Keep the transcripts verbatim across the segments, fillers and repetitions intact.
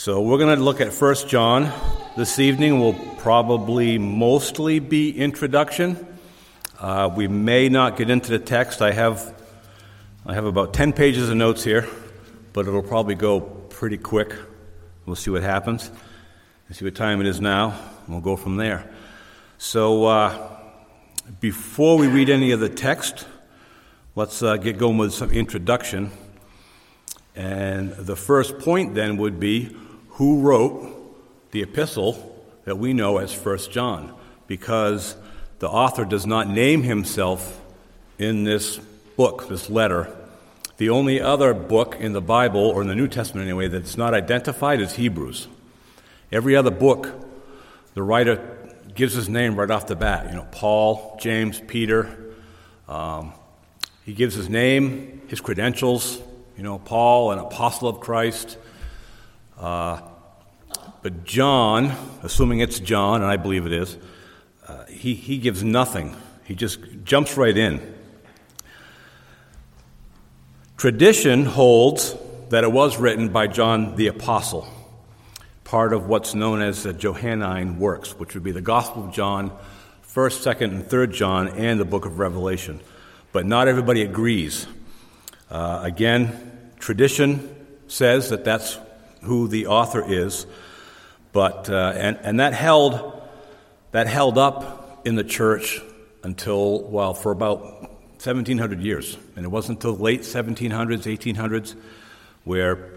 So we're going to look at First John. This evening will probably mostly be introduction. Uh, we may not get into the text. I have I have about ten pages of notes here, but it'll probably go pretty quick. We'll see what happens. Let's see what time it is now, and we'll go from there. So uh, before we read any of the text, let's uh, get going with some introduction. And the first point then would be who wrote the epistle that we know as First John, because the author does not name himself in this book, this letter. The only other book in the Bible, or in the New Testament anyway, that's not identified is Hebrews. Every other book, the writer gives his name right off the bat. You know, Paul, James, Peter. Um, he gives his name, his credentials. You know, Paul, an apostle of Christ. Uh, but John, assuming it's John, and I believe it is, uh, he, he gives nothing. He just jumps right in. Tradition holds that it was written by John the Apostle, part of what's known as the Johannine works, which would be the Gospel of John, first, second, and third John, and the Book of Revelation. But not everybody agrees. Uh, again, tradition says that that's who the author is, but uh, and and that held that held up in the church until well for about seventeen hundred years, and it wasn't until the late seventeen hundreds, eighteen hundreds, where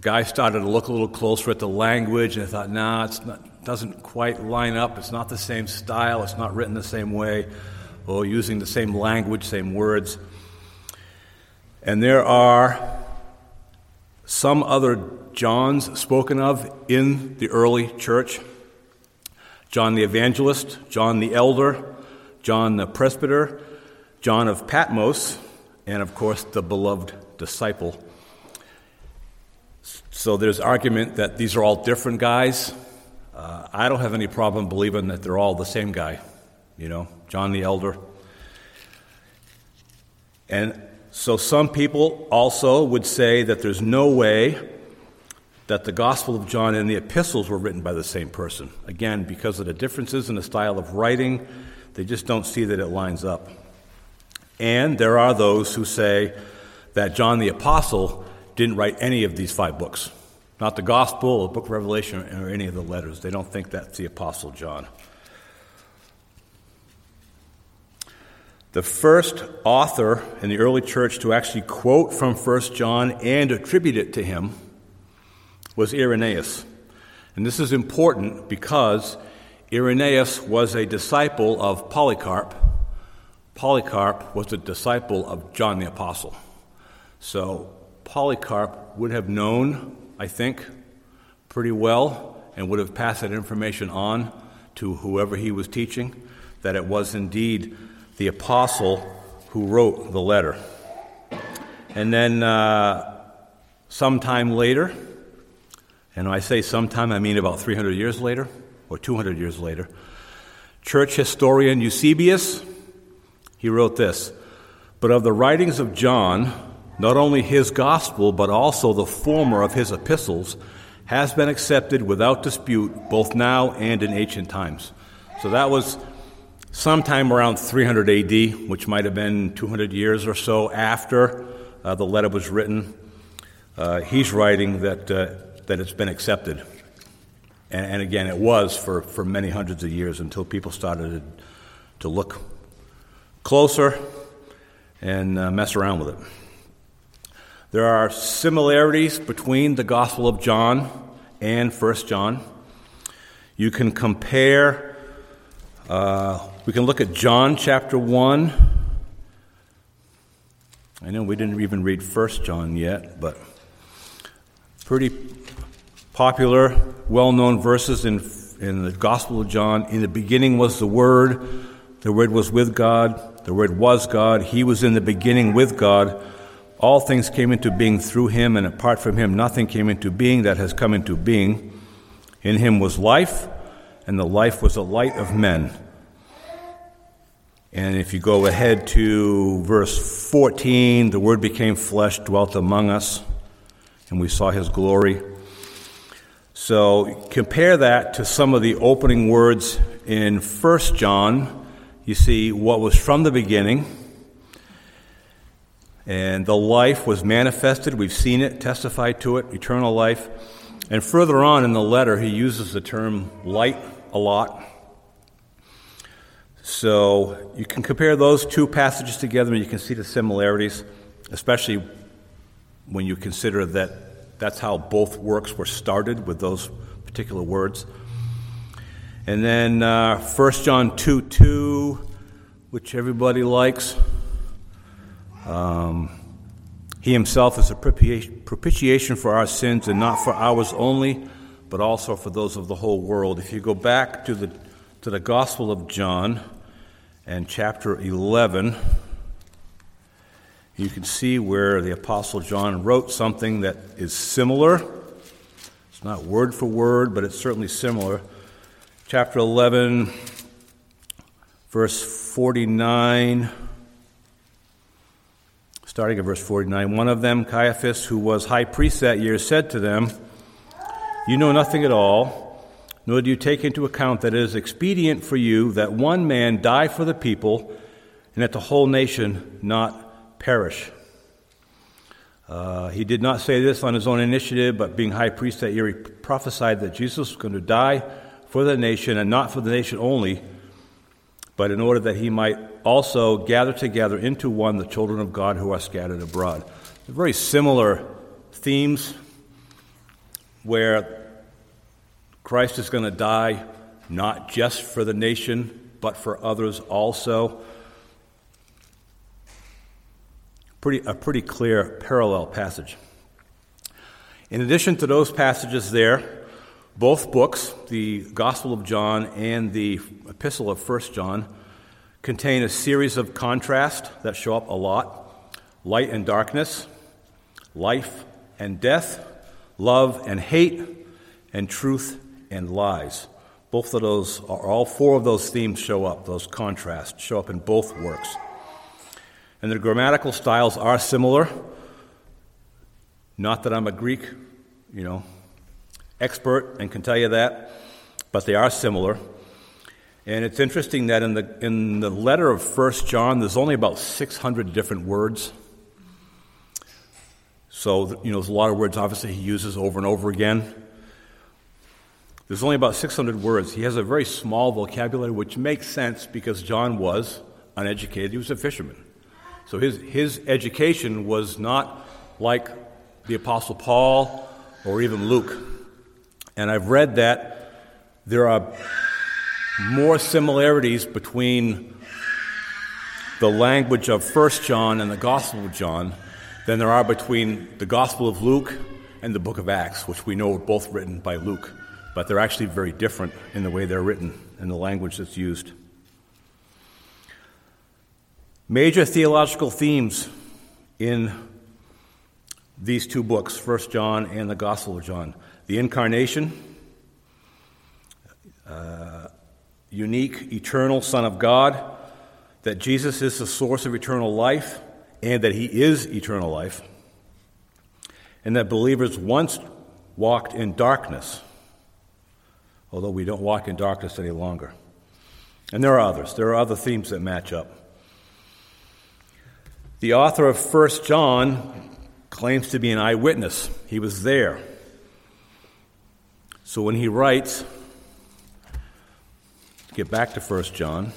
guys started to look a little closer at the language and they thought, nah, it's not doesn't quite line up. It's not the same style. It's not written the same way, or using the same language, same words. And there are some other Johns spoken of in the early church. John the Evangelist, John the Elder, John the Presbyter, John of Patmos, and of course the beloved disciple. So there's argument that these are all different guys. Uh, I don't have any problem believing that they're all the same guy, you know, John the Elder. And so some people also would say that there's no way that the Gospel of John and the epistles were written by the same person. Again, because of the differences in the style of writing, they just don't see that it lines up. And there are those who say that John the Apostle didn't write any of these five books, not the Gospel or the Book of Revelation or any of the letters. They don't think that's the Apostle John. The first author in the early church to actually quote from First John and attribute it to him was Irenaeus. And this is important because Irenaeus was a disciple of Polycarp. Polycarp was a disciple of John the Apostle. So Polycarp would have known, I think, pretty well, and would have passed that information on to whoever he was teaching, that it was indeed the apostle who wrote the letter. And then uh, sometime later, and when I say sometime, I mean about three hundred years later, or two hundred years later, church historian Eusebius, he wrote this: "But of the writings of John, not only his gospel, but also the former of his epistles, has been accepted without dispute, both now and in ancient times." So that was sometime around three hundred A D, which might have been two hundred years or so after uh, the letter was written. Uh, he's writing that uh, that it's been accepted. And, and again, it was for, for many hundreds of years until people started to look closer and uh, mess around with it. There are similarities between the Gospel of John and First John. You can compare. Uh, we can look at John chapter one. I know we didn't even read First John yet, but pretty popular, well-known verses in in the Gospel of John. "In the beginning was the Word. The Word was with God. The Word was God. He was in the beginning with God. All things came into being through him, and apart from him nothing came into being that has come into being. In him was life, and the life was the light of men." And if you go ahead to verse fourteen, "The Word became flesh, dwelt among us, and we saw his glory." So compare that to some of the opening words in First John. You see what was from the beginning, and the life was manifested. We've seen it, testified to it, eternal life. And further on in the letter, he uses the term light a lot. So you can compare those two passages together, and you can see the similarities, especially when you consider that that's how both works were started, with those particular words. And then uh, First John two two, which everybody likes. Um, he himself is a propitiation for our sins, and not for ours only, but also for those of the whole world. If you go back to the to the Gospel of John and chapter eleven, you can see where the Apostle John wrote something that is similar. It's not word for word, but it's certainly similar. Chapter eleven, verse forty-nine, starting at verse forty-nine, one of them, Caiaphas, who was high priest that year, said to them, "You know nothing at all, nor do you take into account that it is expedient for you that one man die for the people, and that the whole nation not perish." Uh, he did not say this on his own initiative, but being high priest that year, he prophesied that Jesus was going to die for the nation, and not for the nation only, but in order that he might also gather together into one the children of God who are scattered abroad. They're very similar themes, where Christ is going to die not just for the nation, but for others also. Pretty, a pretty clear parallel passage. In addition to those passages there, both books, the Gospel of John and the Epistle of First John, contain a series of contrasts that show up a lot. Light and darkness, life and death, love and hate, and truth and lies. Both of those, or all four of those themes show up, those contrasts show up in both works. And the grammatical styles are similar. Not that I'm a Greek, you know, expert and can tell you that, but they are similar. And it's interesting that in the in the letter of First John, there's only about six hundred different words. So, you know, there's a lot of words, obviously, he uses over and over again. There's only about six hundred words. He has a very small vocabulary, which makes sense because John was uneducated. He was a fisherman. So his his education was not like the Apostle Paul or even Luke. And I've read that there are more similarities between the language of First John and the Gospel of John than there are between the Gospel of Luke and the Book of Acts, which we know were both written by Luke. But they're actually very different in the way they're written and the language that's used. Major theological themes in these two books, First John and the Gospel of John. The incarnation, uh, unique, eternal Son of God, that Jesus is the source of eternal life, and that he is eternal life, and that believers once walked in darkness, although we don't walk in darkness any longer. And there are others. There are other themes that match up. The author of First John claims to be an eyewitness. He was there. So when he writes, get back to First John.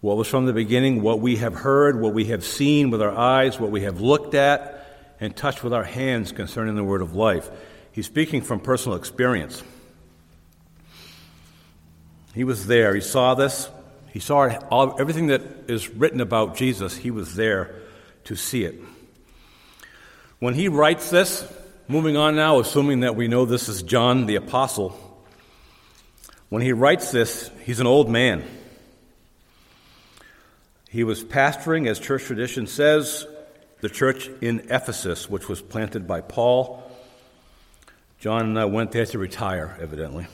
What was from the beginning, what we have heard, what we have seen with our eyes, what we have looked at and touched with our hands concerning the word of life. He's speaking from personal experience. He was there. He saw this. He saw it, all, everything that is written about Jesus, he was there to see it. When he writes this, moving on now, assuming that we know this is John the Apostle, when he writes this, he's an old man. He was pastoring, as church tradition says, the church in Ephesus, which was planted by Paul. John uh, went there to retire, evidently.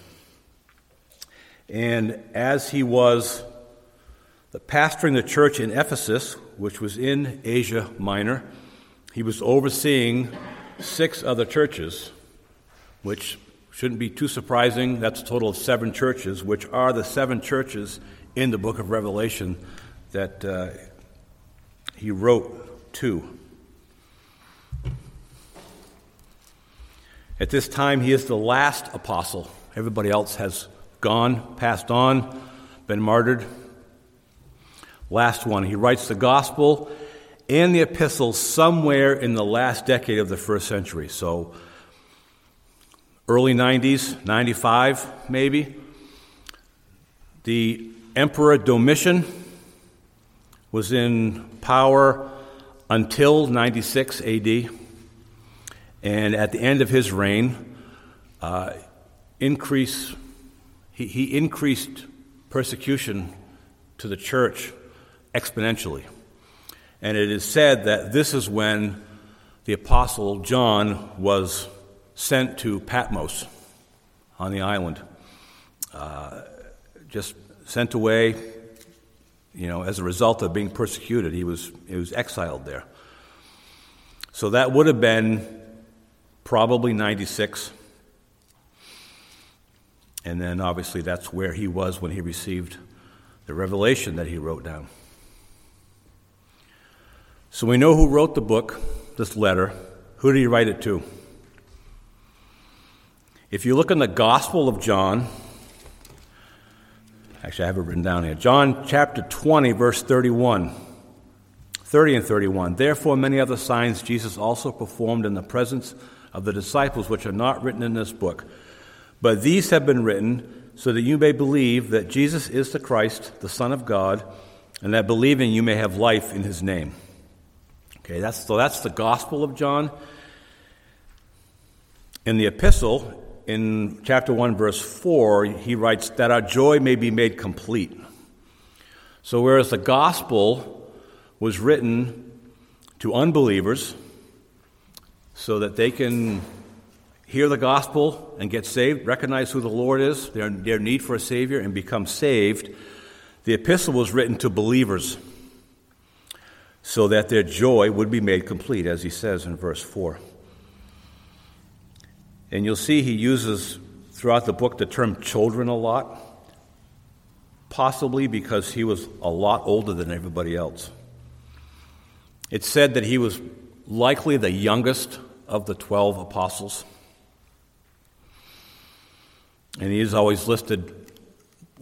And as he was The pastoring the church in Ephesus, which was in Asia Minor, he was overseeing six other churches, which shouldn't be too surprising. That's a total of seven churches, which are the seven churches in the book of Revelation that uh, he wrote to. At this time, he is the last apostle. Everybody else has gone, passed on, been martyred. Last one. He writes the gospel and the epistles somewhere in the last decade of the first century. So early nineties, ninety-five maybe. The Emperor Domitian was in power until ninety-six A D. And at the end of his reign, uh, increase he, he increased persecution to the church exponentially. And it is said that this is when the Apostle John was sent to Patmos on the island, uh, just sent away, you know, as a result of being persecuted. He was he was exiled there. So that would have been probably ninety-six. And then obviously that's where he was when he received the revelation that he wrote down. So we know who wrote the book, this letter. Who did he write it to? If you look in the Gospel of John, actually I have it written down here, John chapter twenty, verse thirty-one, thirty and thirty-one, therefore many other signs Jesus also performed in the presence of the disciples, which are not written in this book. But these have been written so that you may believe that Jesus is the Christ, the Son of God, and that believing you may have life in his name. Okay, that's so that's the Gospel of John. In the epistle, in chapter one, verse four, he writes that our joy may be made complete. So whereas the Gospel was written to unbelievers so that they can hear the gospel and get saved, recognize who the Lord is, their, their need for a Savior, and become saved, the epistle was written to believers so that their joy would be made complete, as he says in verse four. And you'll see he uses throughout the book the term children a lot, possibly because he was a lot older than everybody else. It's said that he was likely the youngest of the twelve apostles. And he is always listed,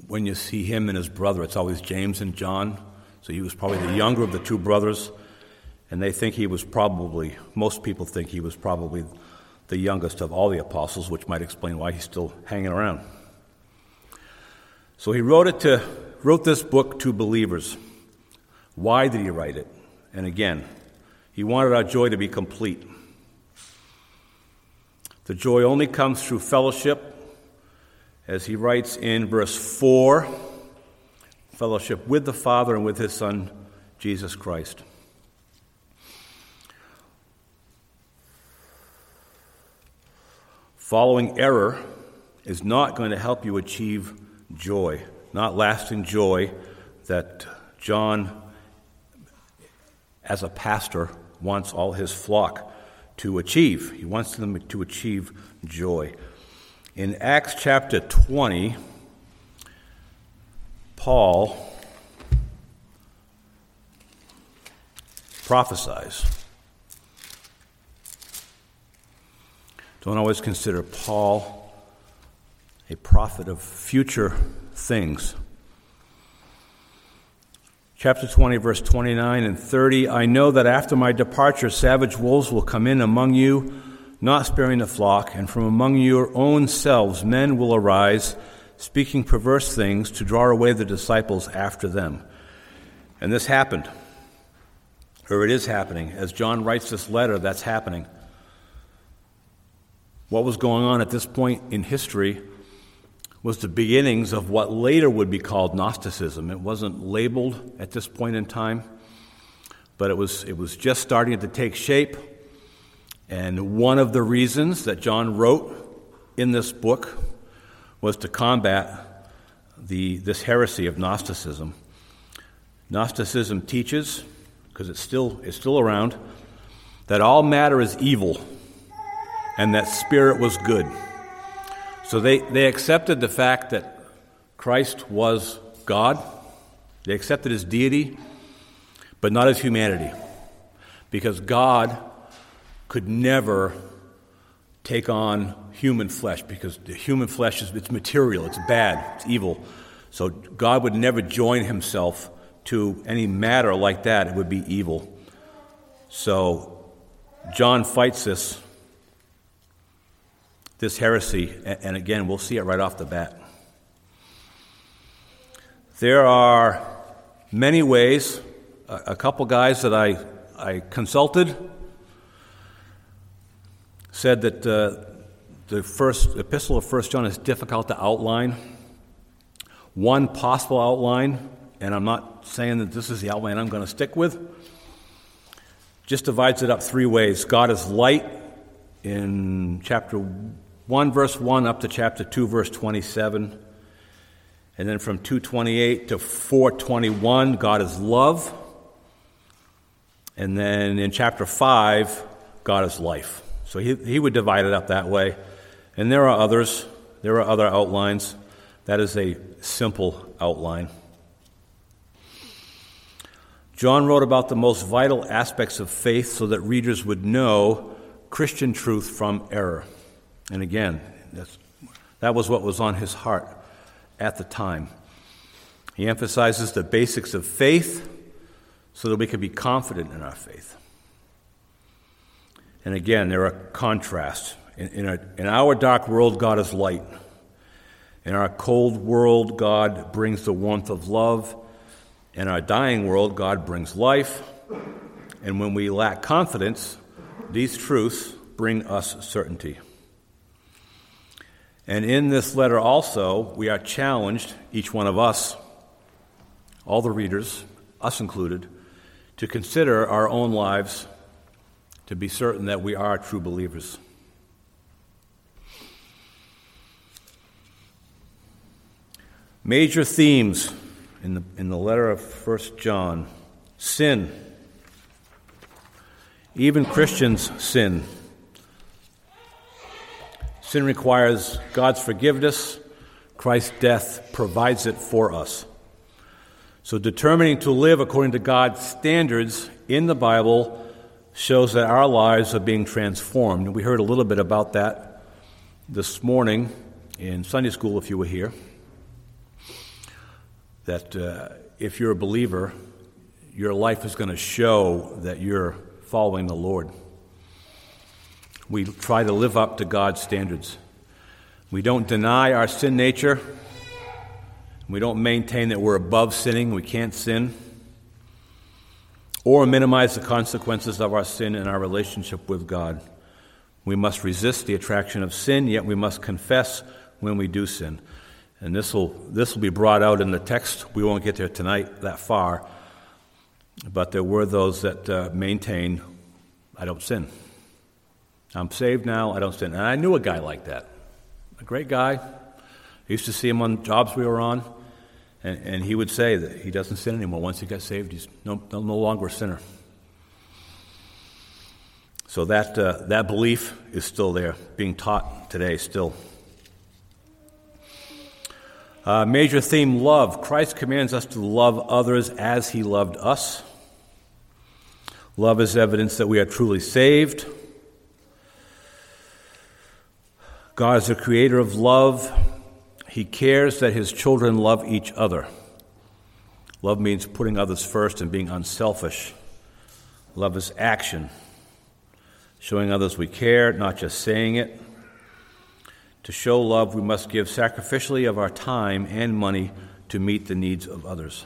when you see him and his brother, it's always James and John. So he was probably the younger of the two brothers. And they think he was probably, most people think he was probably the youngest of all the apostles, which might explain why he's still hanging around. So he wrote it to, wrote this book to believers. Why did he write it? And again, he wanted our joy to be complete. The joy only comes through fellowship. As he writes in verse four, fellowship with the Father and with his Son, Jesus Christ. Following error is not going to help you achieve joy, not lasting joy that John, as a pastor, wants all his flock to achieve. He wants them to achieve joy. In Acts chapter twenty, Paul prophesies. Don't always consider Paul a prophet of future things. Chapter twenty, verse twenty-nine and thirty, I know that after my departure, savage wolves will come in among you, not sparing the flock, and from among your own selves men will arise, speaking perverse things to draw away the disciples after them. And this happened, or it is happening. As John writes this letter, that's happening. What was going on at this point in history was the beginnings of what later would be called Gnosticism. It wasn't labeled at this point in time, but it was, it was just starting to take shape. And one of the reasons that John wrote in this book was to combat the this heresy of Gnosticism. Gnosticism teaches, because it's still it's still around, that all matter is evil and that spirit was good. So they, they accepted the fact that Christ was God. They accepted his deity, but not his humanity, because God could never take on human flesh, because the human flesh is it's material, it's bad, it's evil. So God would never join himself to any matter like that. It would be evil. So John fights this, this heresy, and again, we'll see it right off the bat. There are many ways. A couple guys that I, I consulted said that uh, the first epistle of First John is difficult to outline. One possible outline, and I'm not saying that this is the outline I'm going to stick with, just divides it up three ways. God is light in chapter one, verse one, up to chapter two, verse twenty-seven. And then from two twenty-eight to four twenty-one, God is love. And then in chapter five, God is life. So he, he would divide it up that way. And there are others. There are other outlines. That is a simple outline. John wrote about the most vital aspects of faith so that readers would know Christian truth from error. And again, that's, that was what was on his heart at the time. He emphasizes the basics of faith so that we can be confident in our faith. And again, there are contrasts. In, in, our, in our dark world, God is light. In our cold world, God brings the warmth of love. In our dying world, God brings life. And when we lack confidence, these truths bring us certainty. And in this letter also, we are challenged, each one of us, all the readers, us included, to consider our own lives to be certain that we are true believers. Major themes in the in the letter of First John: sin. Even Christians sin. Sin requires God's forgiveness. Christ's death provides it for us. So determining to live according to God's standards in the Bible shows that our lives are being transformed. And we heard a little bit about that this morning in Sunday school, if you were here, that uh, if you're a believer, your life is going to show that you're following the Lord. We try to live up to God's standards. We don't deny our sin nature. We don't maintain that we're above sinning, we can't sin, or minimize the consequences of our sin in our relationship with God. We must resist the attraction of sin, yet we must confess when we do sin. And this will this will be brought out in the text. We won't get there tonight that far, but there were those that uh, maintained, I don't sin. I'm saved now, I don't sin. And I knew a guy like that, a great guy. I used to see him on jobs we were on, and, and he would say that he doesn't sin anymore. Once he got saved, he's no, no longer a sinner. So that uh, that belief is still there, being taught today still. Uh, major theme, love. Christ commands us to love others as he loved us. Love is evidence that we are truly saved. God is the creator of love. He cares that his children love each other. Love means putting others first and being unselfish. Love is action, showing others we care, not just saying it. To show love, we must give sacrificially of our time and money to meet the needs of others.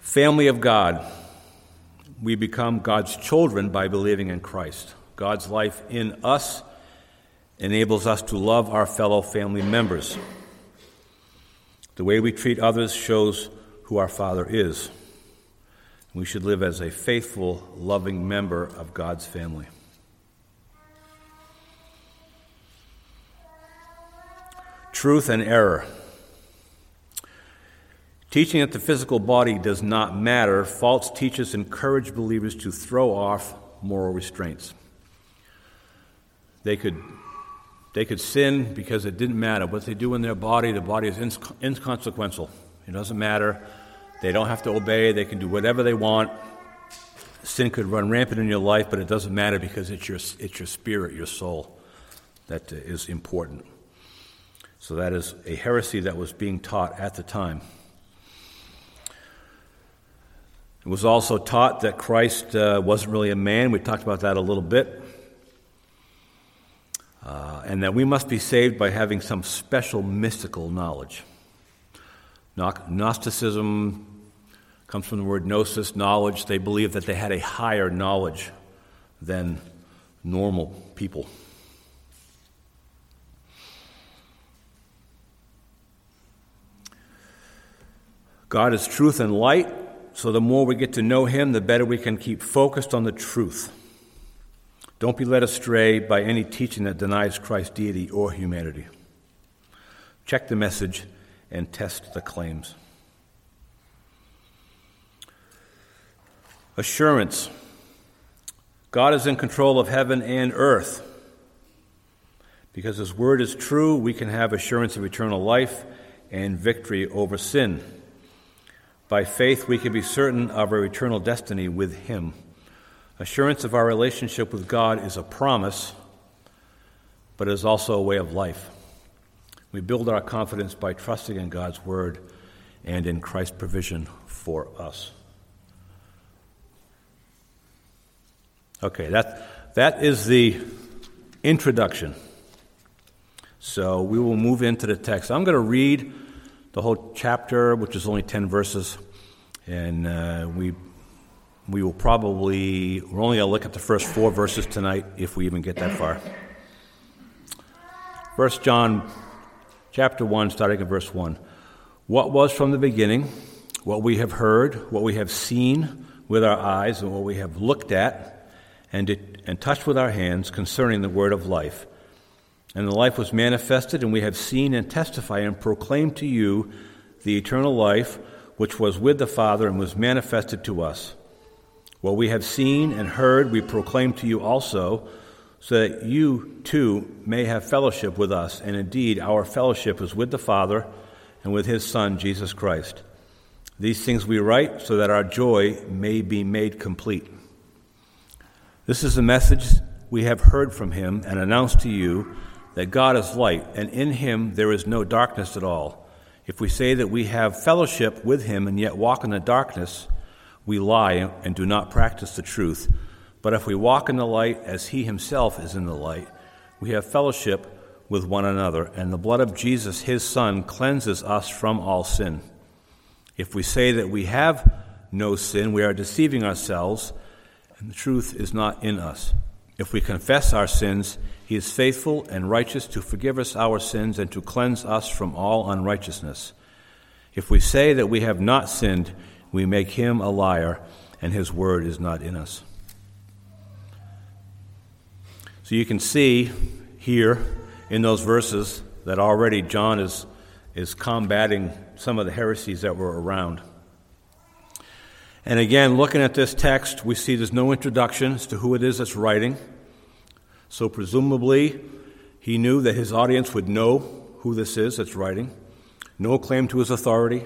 Family of God. We become God's children by believing in Christ. God's life in us enables us to love our fellow family members. The way we treat others shows who our Father is. We should live as a faithful, loving member of God's family. Truth and error. Teaching that the physical body does not matter, false teachers encourage believers to throw off moral restraints. They could they could sin because it didn't matter. What they do in their body, the body is inc- inconsequential. It doesn't matter. They don't have to obey. They can do whatever they want. Sin could run rampant in your life, but it doesn't matter because it's your it's your spirit, your soul, that is important. So that is a heresy that was being taught at the time. It was also taught that Christ uh, wasn't really a man. We talked about that a little bit. Uh, and that we must be saved by having some special mystical knowledge. Gnosticism comes from the word gnosis, knowledge. They believed that they had a higher knowledge than normal people. God is truth and light, so the more we get to know him, the better we can keep focused on the truth. Don't be led astray by any teaching that denies Christ's deity or humanity. Check the message and test the claims. Assurance. God is in control of heaven and earth. Because his word is true, we can have assurance of eternal life and victory over sin. By faith, we can be certain of our eternal destiny with him. Assurance of our relationship with God is a promise, but it is also a way of life. We build our confidence by trusting in God's word and in Christ's provision for us. Okay, that that is the introduction. So we will move into the text. I'm going to read the whole chapter, which is only ten verses, and uh, we we will probably, we're only going to look at the first four verses tonight, if we even get that far. First John chapter one, starting at verse one. What was from the beginning, what we have heard, what we have seen with our eyes, and what we have looked at and, did, and touched with our hands concerning the word of life. And the life was manifested, and we have seen and testify and proclaim to you the eternal life, which was with the Father and was manifested to us. What we have seen and heard we proclaim to you also, so that you too may have fellowship with us. And indeed, our fellowship is with the Father and with his Son, Jesus Christ. These things we write so that our joy may be made complete. This is the message we have heard from him and announced to you, that God is light, and in him there is no darkness at all. If we say that we have fellowship with him and yet walk in the darkness, we lie and do not practice the truth. But if we walk in the light as he himself is in the light, we have fellowship with one another, and the blood of Jesus, his Son, cleanses us from all sin. If we say that we have no sin, we are deceiving ourselves, and the truth is not in us. If we confess our sins, he is faithful and righteous to forgive us our sins and to cleanse us from all unrighteousness. If we say that we have not sinned, we make him a liar, and his word is not in us. So you can see here in those verses that already John is, is combating some of the heresies that were around. And again, looking at this text, we see there's no introduction as to who it is that's writing. So presumably, he knew that his audience would know who this is that's writing. No claim to his authority.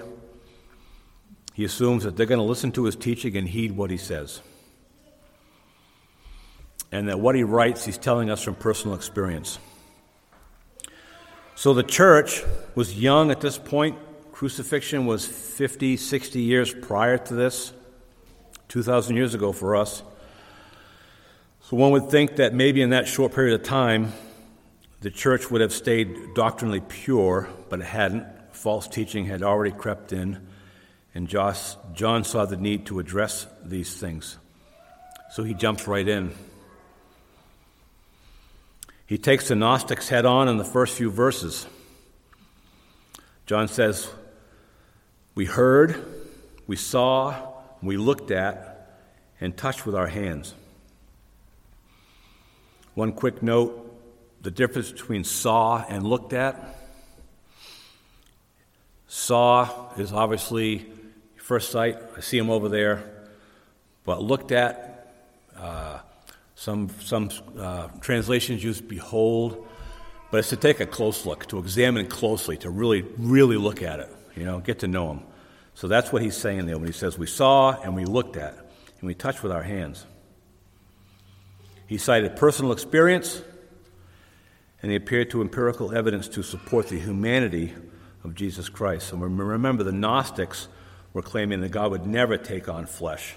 He assumes that they're going to listen to his teaching and heed what he says. And that what he writes, he's telling us from personal experience. So the church was young at this point. Crucifixion was fifty, sixty years prior to this, two thousand years ago for us. So one would think that maybe in that short period of time, the church would have stayed doctrinally pure, but it hadn't. False teaching had already crept in, and John saw the need to address these things. So he jumps right in. He takes the Gnostics head on in the first few verses. John says, we heard, we saw, we looked at, and touched with our hands. One quick note, the difference between saw and looked at. Saw is obviously first sight, I see him over there, but looked at, uh, Some some uh, translations use behold, but it's to take a close look, to examine closely, to really, really look at it, you know, get to know him. So that's what he's saying there when he says we saw and we looked at and we touched with our hands. He cited personal experience, and he appeared to empirical evidence to support the humanity of Jesus Christ. And remember, the Gnostics were claiming that God would never take on flesh.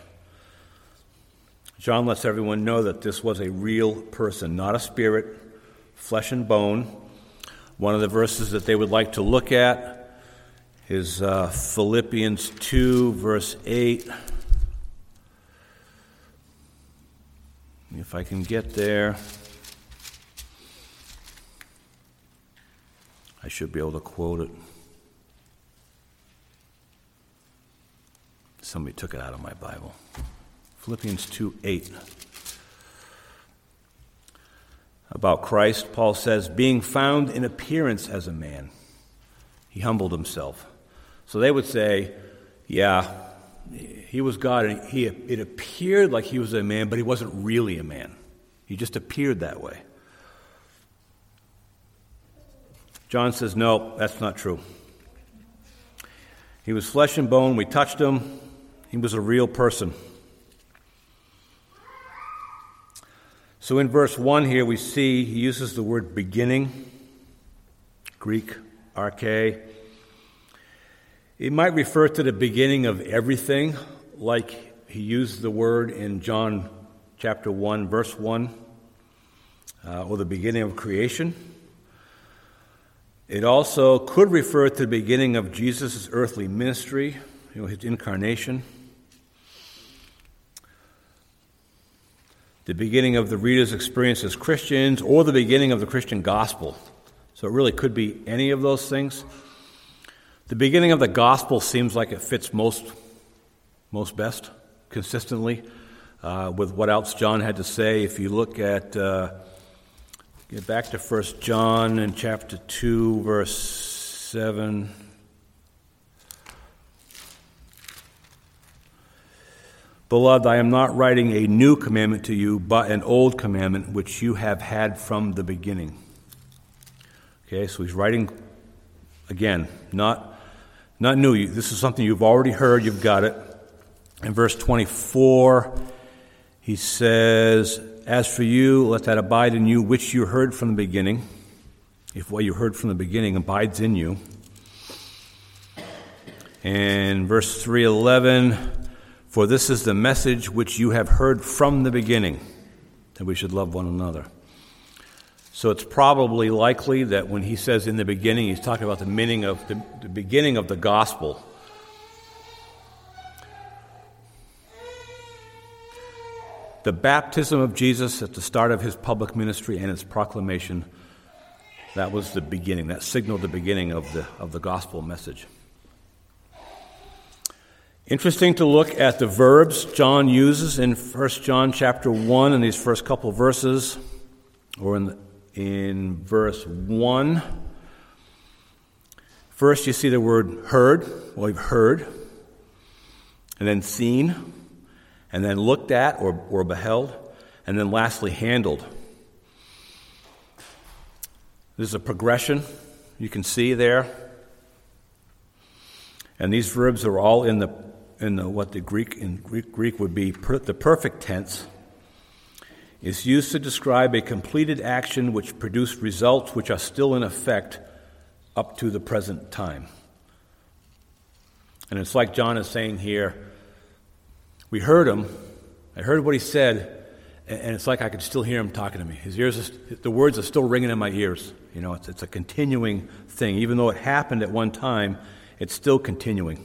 John lets everyone know that this was a real person, not a spirit, flesh and bone. One of the verses that they would like to look at is uh, Philippians two, verse eight. If I can get there, I should be able to quote it. Somebody took it out of my Bible. Philippians two eight. About Christ, Paul says, being found in appearance as a man, he humbled himself. So they would say, yeah, he was God, and he it appeared like he was a man, but he wasn't really a man. He just appeared that way. John says, no, that's not true. He was flesh and bone. We touched him. He was a real person. So in verse one here we see he uses the word beginning, Greek, arkē. It might refer to the beginning of everything, like he used the word in John chapter one, verse one, uh, or the beginning of creation. It also could refer to the beginning of Jesus' earthly ministry, you know, his incarnation. The beginning of the reader's experience as Christians, or the beginning of the Christian gospel. So it really could be any of those things. The beginning of the gospel seems like it fits most, most best, consistently, uh, with what else John had to say. If you look at, uh, get back to First John in chapter two, verse seven. Beloved, I am not writing a new commandment to you, but an old commandment which you have had from the beginning. Okay, so he's writing, again, not not new. This is something you've already heard. You've got it. In verse twenty-four, he says, as for you, let that abide in you which you heard from the beginning. If what you heard from the beginning abides in you. And verse three eleven, for this is the message which you have heard from the beginning, that we should love one another. So it's probably likely that when he says in the beginning, he's talking about the meaning of the, the beginning of the gospel. The baptism of Jesus at the start of his public ministry and its proclamation, that was the beginning. That signaled the beginning of the of the gospel message. Interesting to look at the verbs John uses in First John chapter one in these first couple verses, or in, in verse one. First you see the word heard, well, you've heard, and then seen, and then looked at or, or beheld, and then lastly handled. There's a progression you can see there. And these verbs are all in the In the, what the Greek in Greek, Greek would be per, the perfect tense, is used to describe a completed action which produced results which are still in effect up to the present time. And it's like John is saying here, we heard him, I heard what he said, and, and it's like I could still hear him talking to me. His ears, are, the words are still ringing in my ears. You know, it's, it's a continuing thing. Even though it happened at one time, it's still continuing.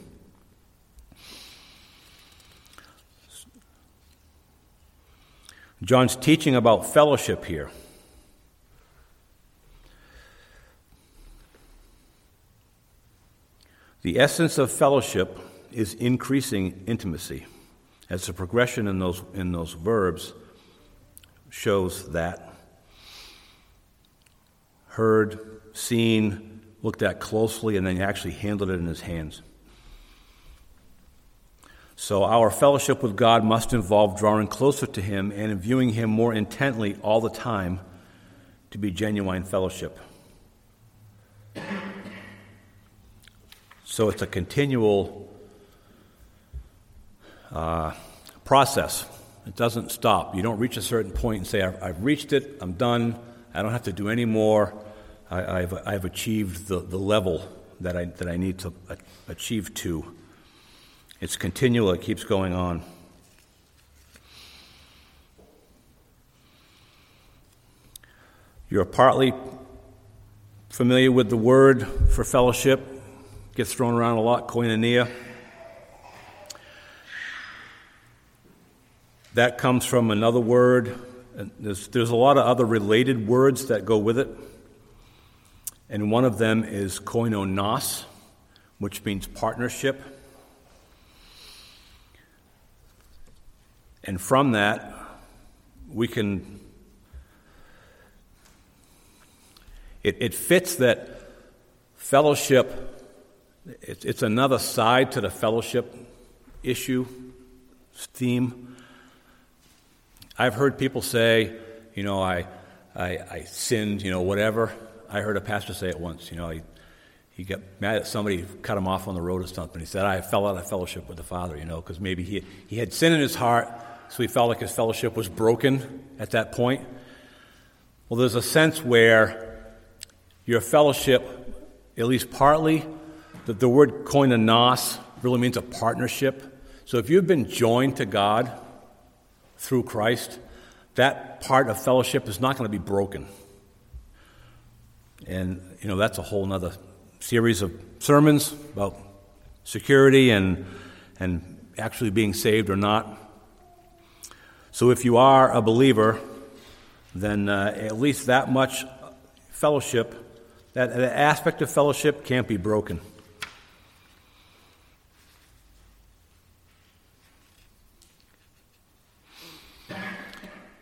John's teaching about fellowship here. The essence of fellowship is increasing intimacy, as the progression in those in those verbs shows that. Heard, seen, looked at closely, and then actually handled it in his hands. So our fellowship with God must involve drawing closer to him and viewing him more intently all the time to be genuine fellowship. So it's a continual uh, process. It doesn't stop. You don't reach a certain point and say, I've, I've reached it, I'm done, I don't have to do any more, I, I've, I've achieved the, the level that I, that I need to achieve to. It's continual, it keeps going on. You're partly familiar with the word for fellowship. It gets thrown around a lot, koinonia. That comes from another word. And there's, there's a lot of other related words that go with it. And one of them is koinonos, which means partnership. And from that, we can, it, it fits that fellowship, it, it's another side to the fellowship issue, theme. I've heard people say, you know, I I, I sinned, you know, whatever. I heard a pastor say it once, you know, he, he got mad at somebody, cut him off on the road or something. He said, I fell out of fellowship with the Father, you know, because maybe he, he had sin in his heart, so he felt like his fellowship was broken at that point. Well, there's a sense where your fellowship, at least partly, that the word koinonos really means a partnership. So if you've been joined to God through Christ, that part of fellowship is not going to be broken. And, you know, that's a whole other series of sermons about security and and actually being saved or not. So if you are a believer, then uh, at least that much fellowship, that, that aspect of fellowship can't be broken.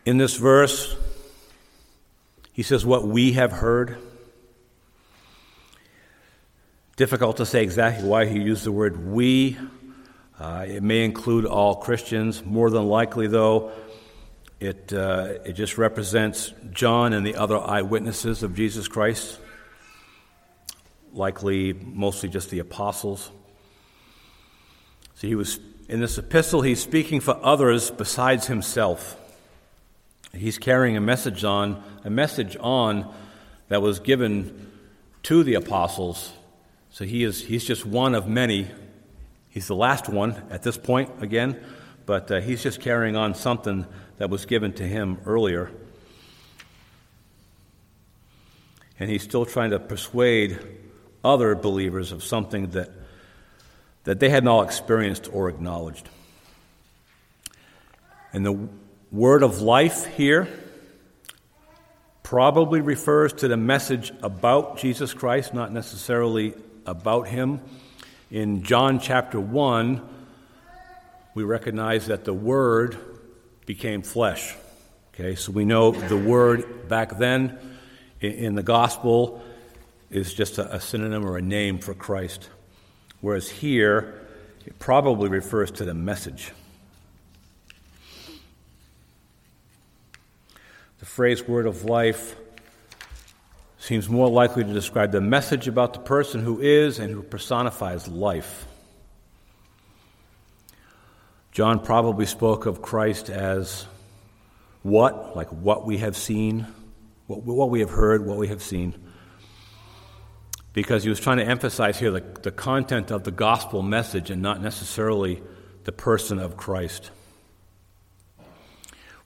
In this verse, he says, what we have heard. Difficult to say exactly why he used the word we. Uh, it may include all Christians. More than likely, though, it uh, it just represents John and the other eyewitnesses of Jesus Christ, likely mostly just the apostles. So he was in this epistle, he's speaking for others besides himself. He's carrying a message on, a message on that was given to the apostles. So he is he's just one of many. He's the last one at this point again, but uh, he's just carrying on something that was given to him earlier. And he's still trying to persuade other believers of something that that they hadn't all experienced or acknowledged. And the word of life here probably refers to the message about Jesus Christ, not necessarily about him. In John chapter one, we recognize that the Word became flesh. Okay, so we know the Word back then in the Gospel is just a synonym or a name for Christ, whereas here it probably refers to the message. The phrase "word of life" seems more likely to describe the message about the person who is and who personifies life. John probably spoke of Christ as what, like what we have seen, what, what we have heard, what we have seen, because he was trying to emphasize here the, the content of the gospel message and not necessarily the person of Christ.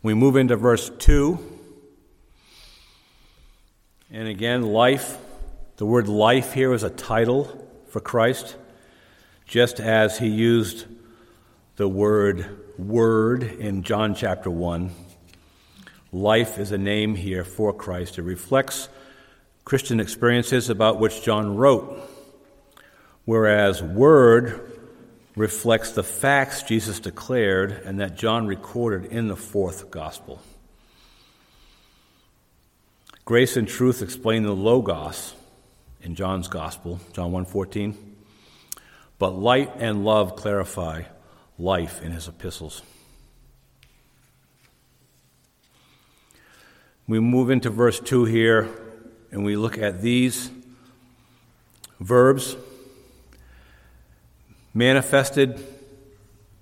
We move into verse two. And again, life, the word life here is a title for Christ, just as he used the word word in John chapter one. Life is a name here for Christ. It reflects Christian experiences about which John wrote, whereas word reflects the facts Jesus declared and that John recorded in the fourth gospel. Grace and truth explain the logos in John's gospel, John one fourteen. But light and love clarify. life in his epistles. We move into verse two here, and we look at these verbs: manifested,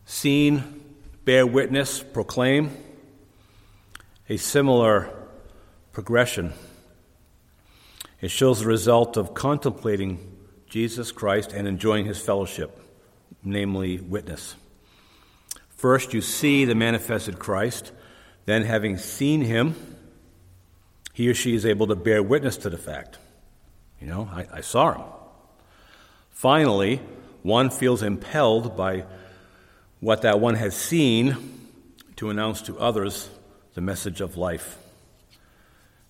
seen, bear witness, proclaim. A similar progression. It shows the result of contemplating Jesus Christ and enjoying his fellowship, namely witness. First, you see the manifested Christ. Then, having seen him, he or she is able to bear witness to the fact. You know, I, I saw him. Finally, one feels impelled by what that one has seen to announce to others the message of life.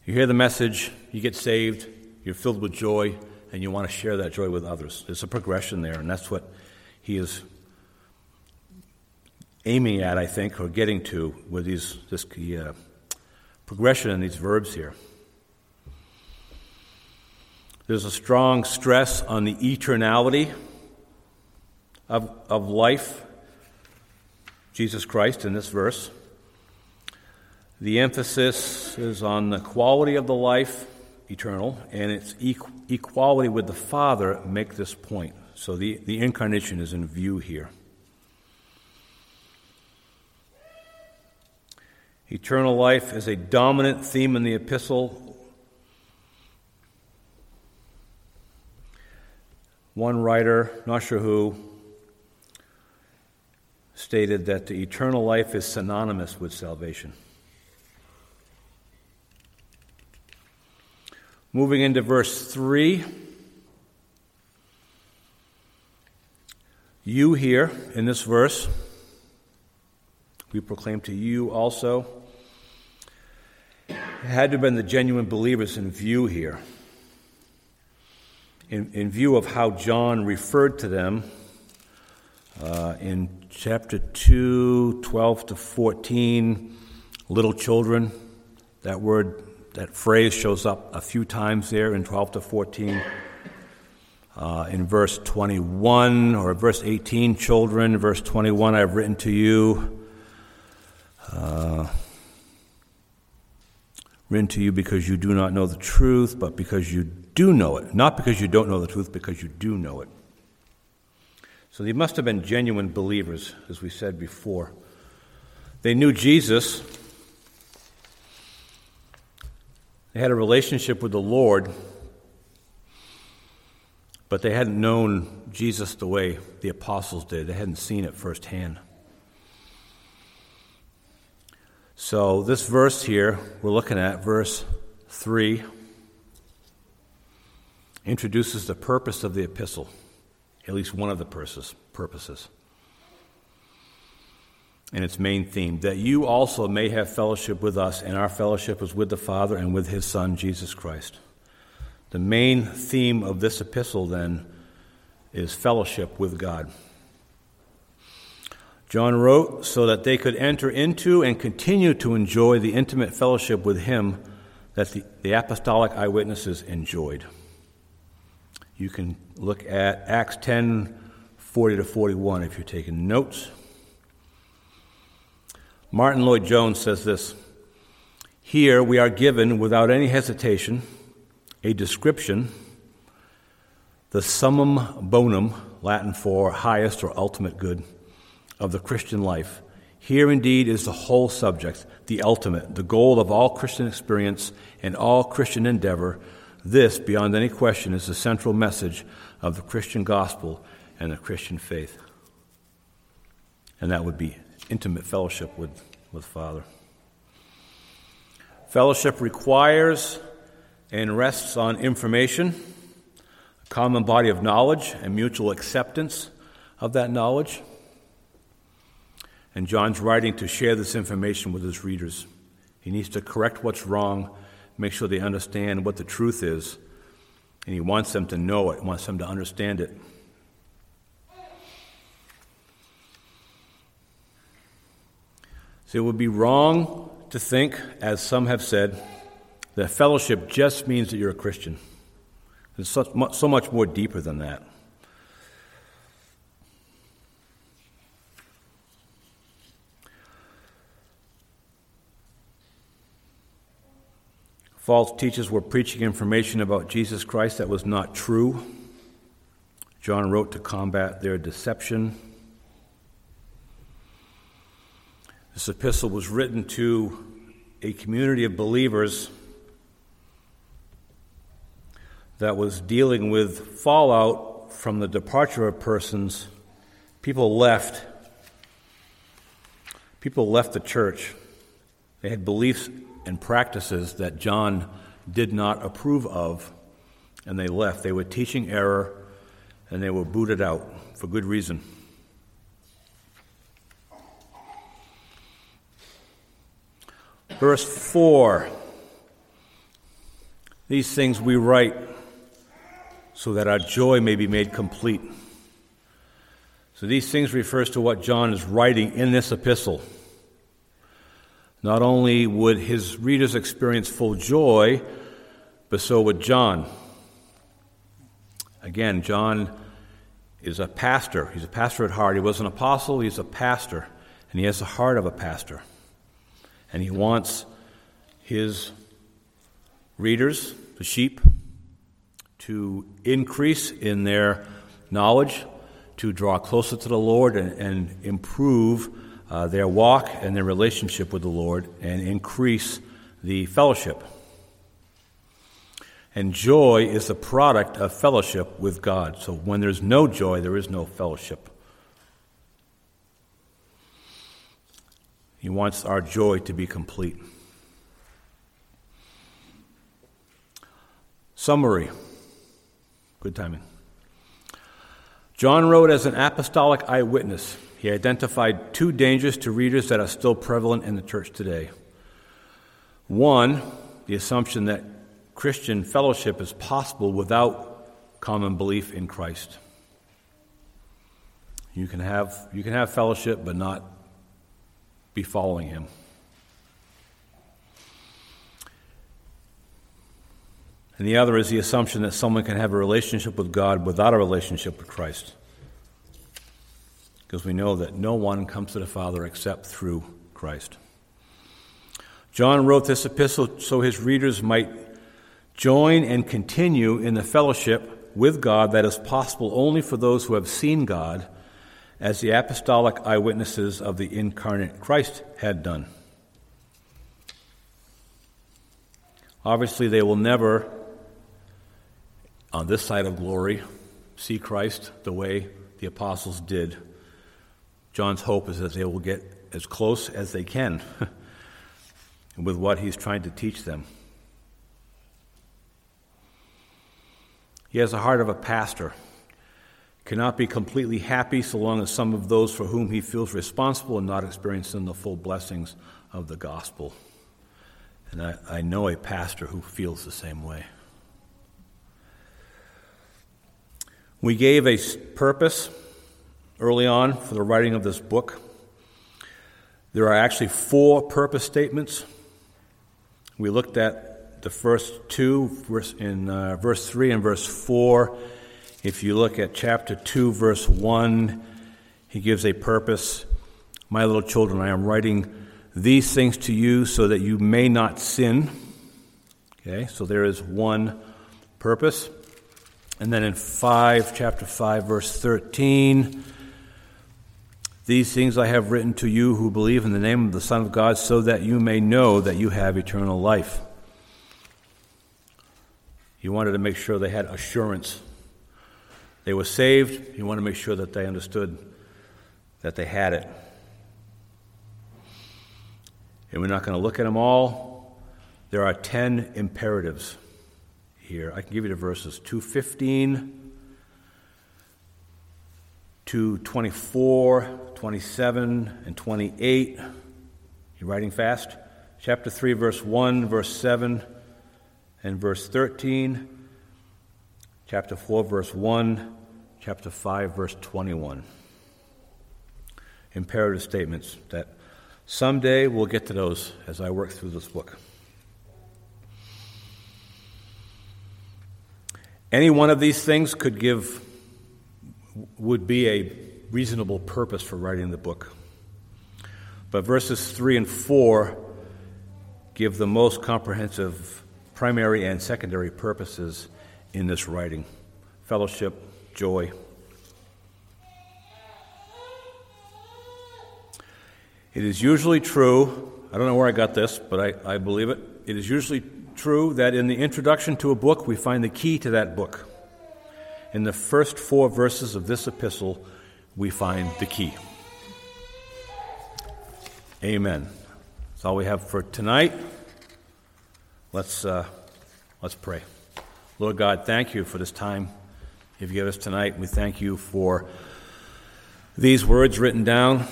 You hear the message, you get saved, you're filled with joy, and you want to share that joy with others. There's a progression there, and that's what he is aiming at, I think, or getting to with these this uh, progression in these verbs here. There's a strong stress on the eternality of, of life, Jesus Christ, in this verse. The emphasis is on the quality of the life, eternal, and its equal. Equality with the Father make this point. So the, the incarnation is in view here. Eternal life is a dominant theme in the epistle. One writer, not sure who, stated that the eternal life is synonymous with salvation. Moving into verse three, you here in this verse, we proclaim to you also. It had to have been the genuine believers in view here, in, in view of how John referred to them uh, in chapter two, twelve to fourteen, little children, that word. That phrase shows up a few times there in twelve to fourteen. Uh, in verse twenty-one or verse eighteen, children. Verse twenty-one, I've written to you. Uh, written to you because you do not know the truth, but because you do know it. Not because you don't know the truth, because you do know it. So they must have been genuine believers, as we said before. They knew Jesus. They had a relationship with the Lord, but they hadn't known Jesus the way the apostles did. They hadn't seen it firsthand. So this verse here we're looking at, verse three, introduces the purpose of the epistle, at least one of the purposes. And its main theme, that you also may have fellowship with us, and our fellowship is with the Father and with his Son, Jesus Christ. The main theme of this epistle, then, is fellowship with God. John wrote so that they could enter into and continue to enjoy the intimate fellowship with him that the, the apostolic eyewitnesses enjoyed. You can look at Acts ten, forty to forty-one if you're taking notes. Martin Lloyd-Jones says this: here we are given, without any hesitation, a description, the summum bonum, Latin for highest or ultimate good, of the Christian life. Here indeed is the whole subject, the ultimate, the goal of all Christian experience and all Christian endeavor. This, beyond any question, is the central message of the Christian gospel and the Christian faith. And that would be intimate fellowship with, with Father. Fellowship requires and rests on information, a common body of knowledge, and mutual acceptance of that knowledge. And John's writing to share this information with his readers. He needs to correct what's wrong, make sure they understand what the truth is, and he wants them to know it, wants them to understand it. So it would be wrong to think, as some have said, that fellowship just means that you're a Christian. It's so much more deeper than that. False teachers were preaching information about Jesus Christ that was not true. John wrote to combat their deception. This epistle was written to a community of believers that was dealing with fallout from the departure of persons. People left. People left the church. They had beliefs and practices that John did not approve of, and they left. They were teaching error, and they were booted out for good reason. Verse four, these things we write so that our joy may be made complete. So these things refers to what John is writing in this epistle. Not only would his readers experience full joy, but so would John. Again, John is a pastor. He's a pastor at heart. He was an apostle. He's a pastor, and he has the heart of a pastor. And he wants his readers, the sheep, to increase in their knowledge, to draw closer to the Lord and, and improve uh, their walk and their relationship with the Lord and increase the fellowship. And joy is the product of fellowship with God. So when there's no joy, there is no fellowship. He wants our joy to be complete. Summary. Good timing. John wrote as an apostolic eyewitness. He identified two dangers to readers that are still prevalent in the church today. One, the assumption that Christian fellowship is possible without common belief in Christ. You can have, you can have fellowship, but not be following him. And the other is the assumption that someone can have a relationship with God without a relationship with Christ. Because we know that no one comes to the Father except through Christ. John wrote this epistle so his readers might join and continue in the fellowship with God that is possible only for those who have seen God, as the apostolic eyewitnesses of the incarnate Christ had done. Obviously, they will never, on this side of glory, see Christ the way the apostles did. John's hope is that they will get as close as they can with what he's trying to teach them. He has the heart of a pastor. He cannot be completely happy so long as some of those for whom he feels responsible are not experiencing the full blessings of the gospel. And I, I know a pastor who feels the same way. We gave a purpose early on for the writing of this book. There are actually four purpose statements. We looked at the first two, verse in uh, verse three and verse four. If you look at chapter two, verse one, he gives a purpose. My little children, I am writing these things to you so that you may not sin. Okay, so there is one purpose. And then in five, chapter five, verse thirteen, these things I have written to you who believe in the name of the Son of God so that you may know that you have eternal life. He wanted to make sure they had assurance. They were saved. He wanted to make sure that they understood that they had it. And we're not going to look at them all. There are ten imperatives here. I can give you the verses two fifteen, two twenty-four, twenty-seven, and twenty-eight. You're writing fast. Chapter three, verse one, verse seven, and verse thirteen. Chapter four, verse one. Chapter five, verse twenty-one. Imperative statements that someday we'll get to those as I work through this book. Any one of these things could give, would be a reasonable purpose for writing the book. But verses three and four give the most comprehensive primary and secondary purposes in this writing: fellowship, joy. It is usually true, I don't know where I got this, but I, I believe it, it is usually true that in the introduction to a book, we find the key to that book. In the first four verses of this epistle, we find the key. Amen. That's all we have for tonight. Let's uh, let's pray. Lord God, thank you for this time you've given us tonight. We thank you for these words written down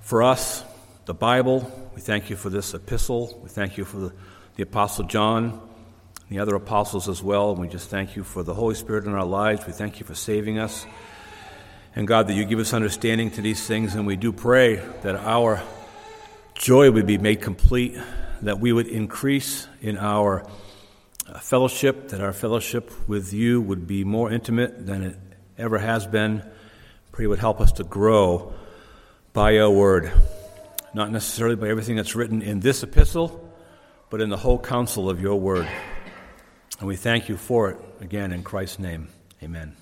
for us, the Bible. We thank you for this epistle. We thank you for the, the Apostle John and the other apostles as well. And we just thank you for the Holy Spirit in our lives. We thank you for saving us. And God, that you give us understanding to these things. And we do pray that our joy would be made complete, that we would increase in our fellowship, that our fellowship with you would be more intimate than it ever has been. Pray you would help us to grow by your word, not necessarily by everything that's written in this epistle, but in the whole counsel of your word. And we thank you for it, again, in Christ's name. Amen.